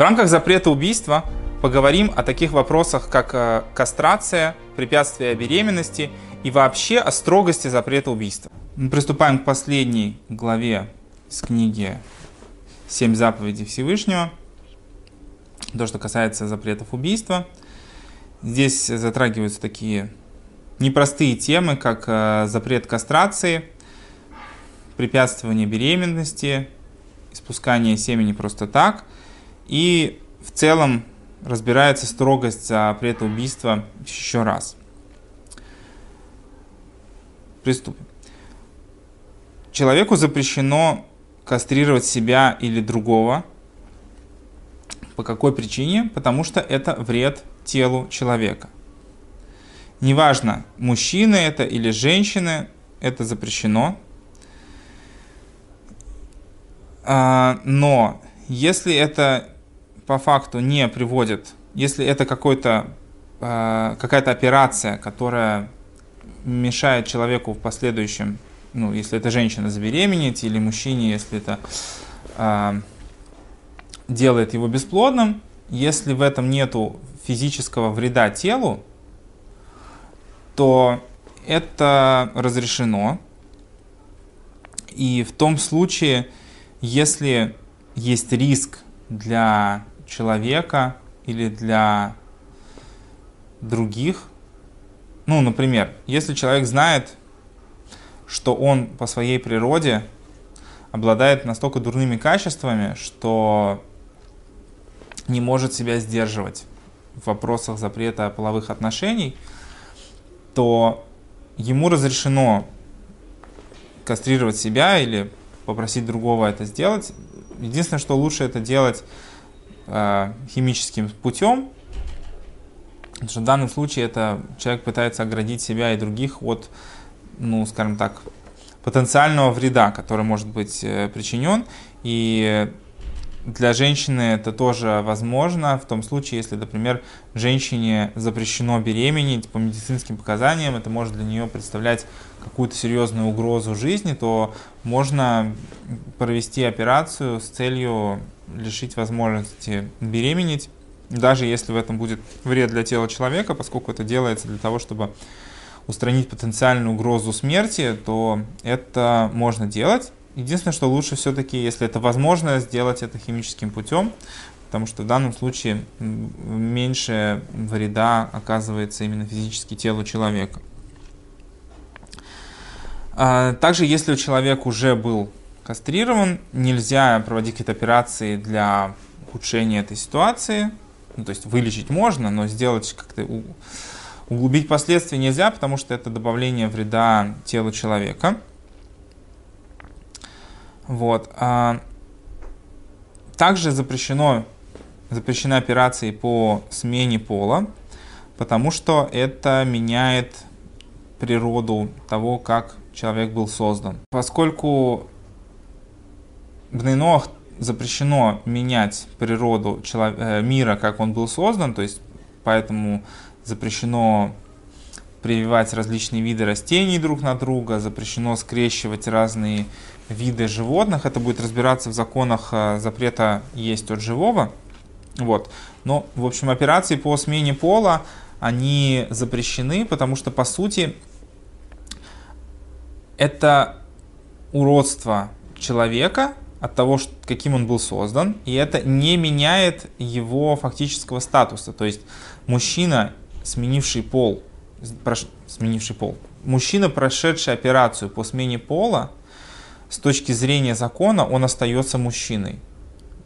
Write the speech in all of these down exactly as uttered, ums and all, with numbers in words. В рамках запрета убийства поговорим о таких вопросах, как кастрация, препятствие беременности и вообще о строгости запрета убийства. Мы приступаем к последней главе с книги «Семь заповедей Всевышнего». То, что касается запретов убийства. Здесь затрагиваются такие непростые темы, как запрет кастрации, препятствование беременности, испускание семени просто так. И в целом разбирается строгость запрета убийства еще раз. Приступим. Человеку запрещено кастрировать себя или другого. По какой причине? Потому что это вред телу человека. Неважно, мужчины это или женщины, это запрещено. Но если это по факту не приводит, если это какой-то, какая-то операция, которая мешает человеку в последующем, ну, если это женщина забеременеть, или мужчине, если это э, делает его бесплодным, если в этом нету физического вреда телу, то это разрешено. И в том случае, если есть риск для человека или для других, ну, например, если человек знает, что он по своей природе обладает настолько дурными качествами, что не может себя сдерживать в вопросах запрета половых отношений, то ему разрешено кастрировать себя или попросить другого это сделать. Единственное, что лучше это делать э, химическим путем, потому что в данном случае это человек пытается оградить себя и других от, ну, скажем так, потенциального вреда, который может быть причинен. И для женщины это тоже возможно в том случае, если, например, женщине запрещено беременеть по медицинским показаниям, это может для нее представлять какую-то серьезную угрозу жизни, то можно провести операцию с целью лишить возможности беременеть, даже если в этом будет вред для тела человека, поскольку это делается для того, чтобы устранить потенциальную угрозу смерти, то это можно делать. Единственное, что лучше все-таки, если это возможно, сделать это химическим путем, потому что в данном случае меньше вреда оказывается именно физически телу человека. Также, если человек уже был кастрирован, нельзя проводить какие-то операции для ухудшения этой ситуации. Ну, то есть вылечить можно, но сделать как-то... Углубить последствия нельзя, потому что это добавление вреда телу человека. Вот. Также запрещено, запрещены операции по смене пола, потому что это меняет природу того, как человек был создан. Поскольку Бней Ноах запрещено менять природу мира, как он был создан, то есть поэтому... Запрещено прививать различные виды растений друг на друга, запрещено скрещивать разные виды животных. Это будет разбираться в законах запрета есть от живого. Вот. Но, в общем, операции по смене пола, они запрещены, потому что, по сути, это уродство человека от того, каким он был создан, и это не меняет его фактического статуса. То есть мужчина... Сменивший пол, прош... сменивший пол, мужчина, прошедший операцию по смене пола, с точки зрения закона он остается мужчиной,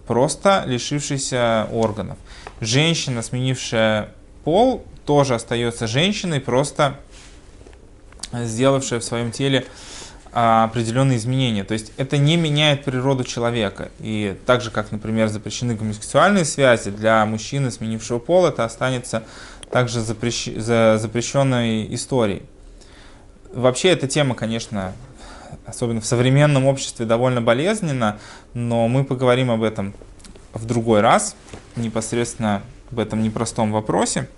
просто лишившийся органов. Женщина, сменившая пол, тоже остается женщиной, просто сделавшая в своем теле определенные изменения. То есть это не меняет природу человека. И так же, как, например, запрещены гомосексуальные связи, для мужчины, сменившего пол, это останется также запрещ... запрещенной историей. Вообще эта тема, конечно, особенно в современном обществе, довольно болезненна, но мы поговорим об этом в другой раз, непосредственно об этом непростом вопросе.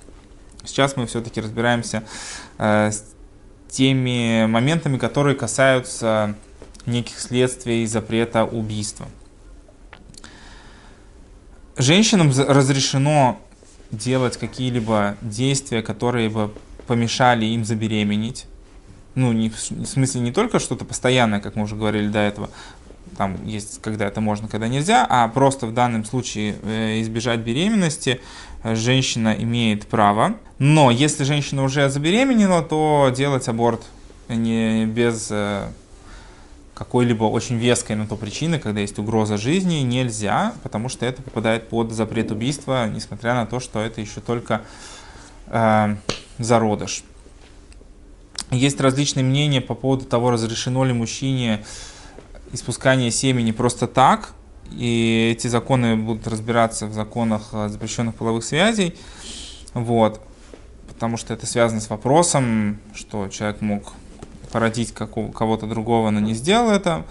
Сейчас мы все-таки разбираемся э, с теми моментами, которые касаются неких следствий запрета убийства. женщинам разрешено делать какие-либо действия, которые бы помешали им забеременеть. Ну, не, в смысле не только что-то постоянное, как мы уже говорили до этого, там есть когда это можно, когда нельзя, а просто в данном случае избежать беременности женщина имеет право. Но если женщина уже забеременела, то делать аборт не без какой-либо очень веской на то причины, когда есть угроза жизни, нельзя, потому что это попадает под запрет убийства, несмотря на то, что это еще только э, зародыш. Есть различные мнения по поводу того, разрешено ли мужчине испускание семени просто так, и эти законы будут разбираться в законах запрещенных половых связей, вот, потому что это связано с вопросом, что человек мог породить кого-то другого, но не сделал это.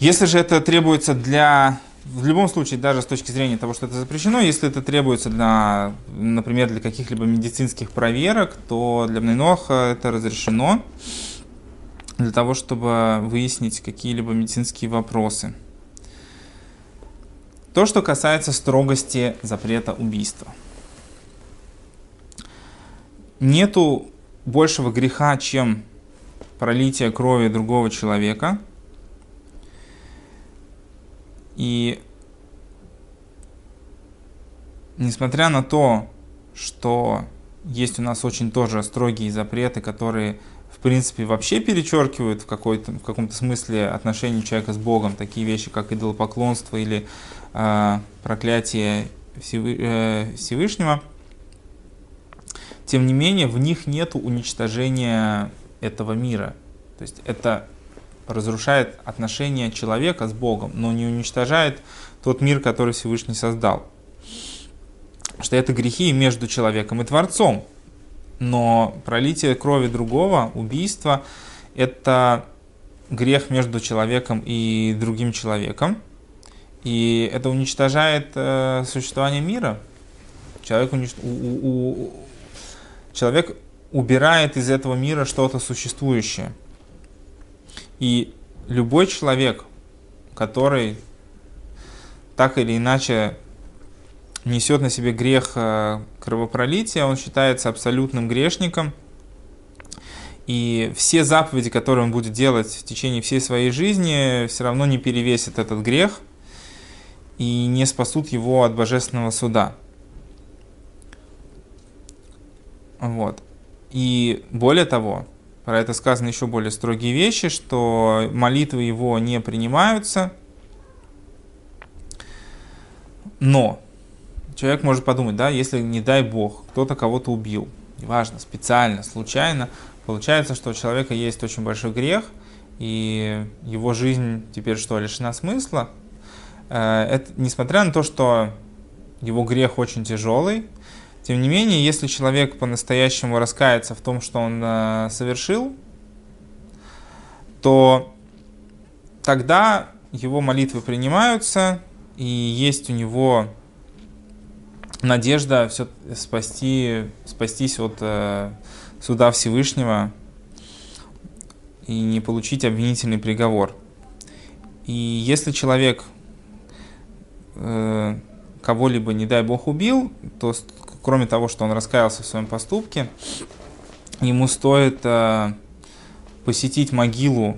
Если же это требуется для... В любом случае, даже с точки зрения того, что это запрещено, если это требуется, для, например, для каких-либо медицинских проверок, то для Бней Ноаха это разрешено для того, чтобы выяснить какие-либо медицинские вопросы. То, что касается строгости запрета убийства. Нету большего греха, чем пролитие крови другого человека. И несмотря на то, что есть у нас очень тоже строгие запреты, которые, в принципе, вообще перечеркивают в, в каком-то смысле отношение человека с Богом, такие вещи, как идолопоклонство или э, проклятие Всевы, э, Всевышнего, тем не менее, в них нет уничтожения этого мира. То есть это разрушает отношения человека с Богом, но не уничтожает тот мир, который Всевышний создал. Что это грехи между человеком и Творцом. Но пролитие крови другого, убийство, это грех между человеком и другим человеком. И это уничтожает э, существование мира. Человек унич... у, у, у... Человек убирает из этого мира что-то существующее. И любой человек, который так или иначе несет на себе грех кровопролития, он считается абсолютным грешником. И все заповеди, которые он будет делать в течение всей своей жизни, все равно не перевесят этот грех и не спасут его от божественного суда. Вот. И более того, про это сказаны еще более строгие вещи, что молитвы его не принимаются. Но человек может подумать, да, если, не дай бог, кто-то кого-то убил, неважно, специально, случайно, получается, что у человека есть очень большой грех, и его жизнь теперь что, лишена смысла? Это, несмотря на то, что его грех очень тяжелый, тем не менее, если человек по-настоящему раскается в том, что он э, совершил, то тогда его молитвы принимаются, и есть у него надежда все, спасти, спастись от э, суда Всевышнего и не получить обвинительный приговор. И если человек э, кого-либо, не дай бог, убил, то кроме того, что он раскаялся в своем поступке, ему стоит э, посетить могилу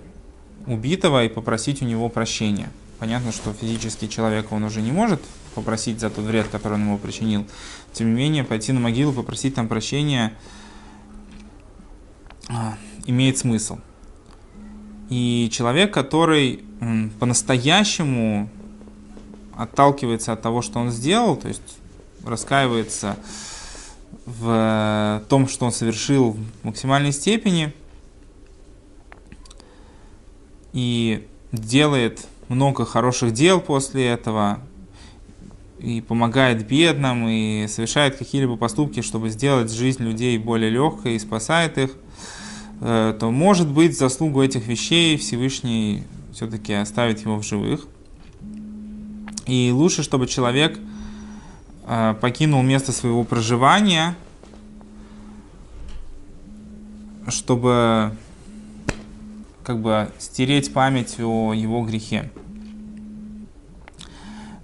убитого и попросить у него прощения. Понятно, что физически человека он уже не может попросить за тот вред, который он ему причинил. Тем не менее, пойти на могилу, попросить там прощения э, имеет смысл. И человек, который э, по-настоящему отталкивается от того, что он сделал, то есть раскаивается в том, что он совершил в максимальной степени и делает много хороших дел после этого, и помогает бедным, и совершает какие-либо поступки, чтобы сделать жизнь людей более легкой и спасает их, то, может быть, заслугу этих вещей Всевышний все-таки оставит его в живых. И лучше, чтобы человек покинул место своего проживания, чтобы как бы стереть память о его грехе.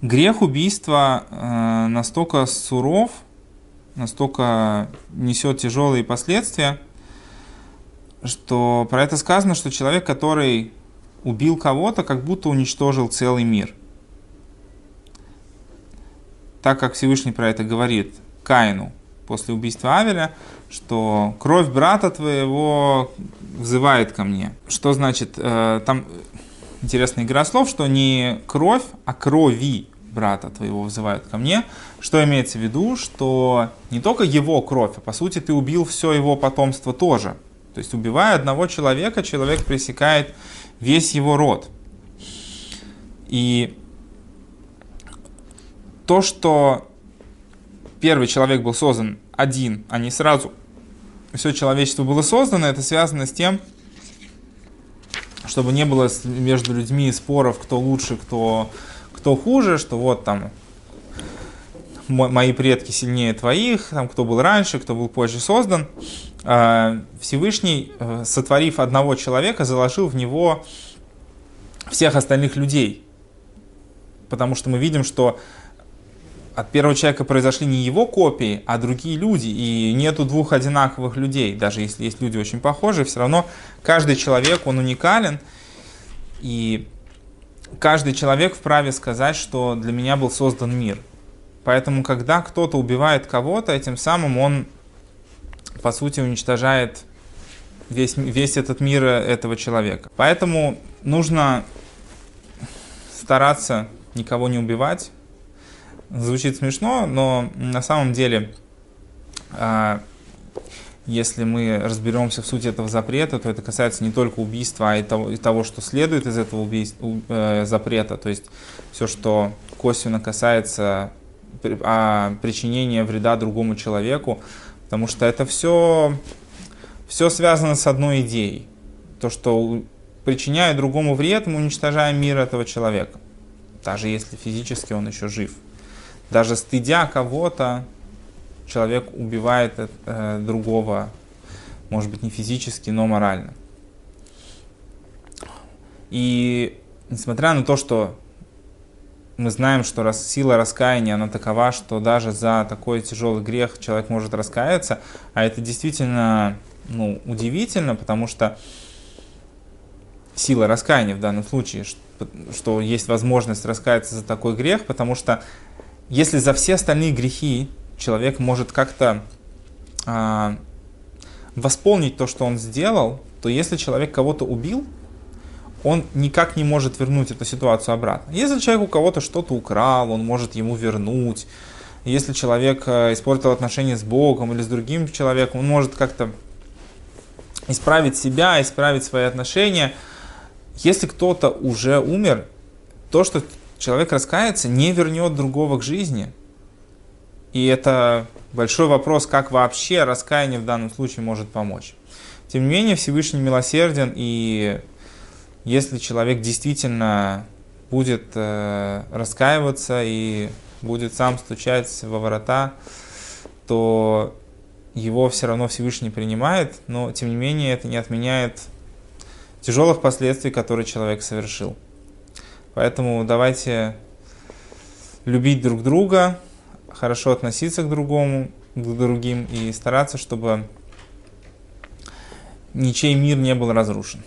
Грех убийства э, настолько суров, настолько несет тяжелые последствия, что про это сказано, что человек, который убил кого-то, как будто уничтожил целый мир. Так как Всевышний про это говорит Каину после убийства Авеля, что кровь брата твоего взывает ко мне. Что значит, э, там интересная игра слов, что не кровь, а крови брата твоего взывают ко мне. Что имеется в виду, что не только его кровь, а по сути ты убил все его потомство тоже. То есть убивая одного человека, человек пресекает весь его род. И то, что первый человек был создан один, а не сразу все человечество было создано, это связано с тем, чтобы не было между людьми споров, кто лучше, кто, кто хуже, что вот там мои предки сильнее твоих, там, кто был раньше, кто был позже создан. Всевышний, сотворив одного человека, заложил в него всех остальных людей. Потому что мы видим, что от первого человека произошли не его копии, а другие люди. И нету двух одинаковых людей. Даже если есть люди очень похожие, все равно каждый человек, он уникален. И каждый человек вправе сказать, что для меня был создан мир. Поэтому, когда кто-то убивает кого-то, этим самым он, по сути, уничтожает весь, весь этот мир этого человека. Поэтому нужно стараться никого не убивать. Звучит смешно, но на самом деле, если мы разберемся в сути этого запрета, то это касается не только убийства, а и того, и того, что следует из этого убийства, запрета. То есть все, что косвенно касается причинения вреда другому человеку, потому что это все, все связано с одной идеей. То, что причиняя другому вред, мы уничтожаем мир этого человека, даже если физически он еще жив. Даже стыдя кого-то, человек убивает э, другого, может быть, не физически, но морально. И несмотря на то, что мы знаем, что сила раскаяния, она такова, что даже за такой тяжелый грех человек может раскаяться. А это действительно, ну, удивительно, потому что сила раскаяния в данном случае, что есть возможность раскаяться за такой грех, потому что если за все остальные грехи человек может как-то э, восполнить то, что он сделал, то если человек кого-то убил, он никак не может вернуть эту ситуацию обратно. Если человек у кого-то что-то украл, он может ему вернуть. Если человек испортил отношения с Богом или с другим человеком, он может как-то исправить себя, исправить свои отношения. Если кто-то уже умер, то, что человек раскается, не вернет другого к жизни. И это большой вопрос, как вообще раскаяние в данном случае может помочь. Тем не менее, Всевышний милосерден, и если человек действительно будет э, раскаиваться и будет сам стучать во ворота, то его все равно Всевышний принимает, но, тем не менее, это не отменяет тяжелых последствий, которые человек совершил. Поэтому давайте любить друг друга, хорошо относиться к другому, к другим и стараться, чтобы ничей мир не был разрушен.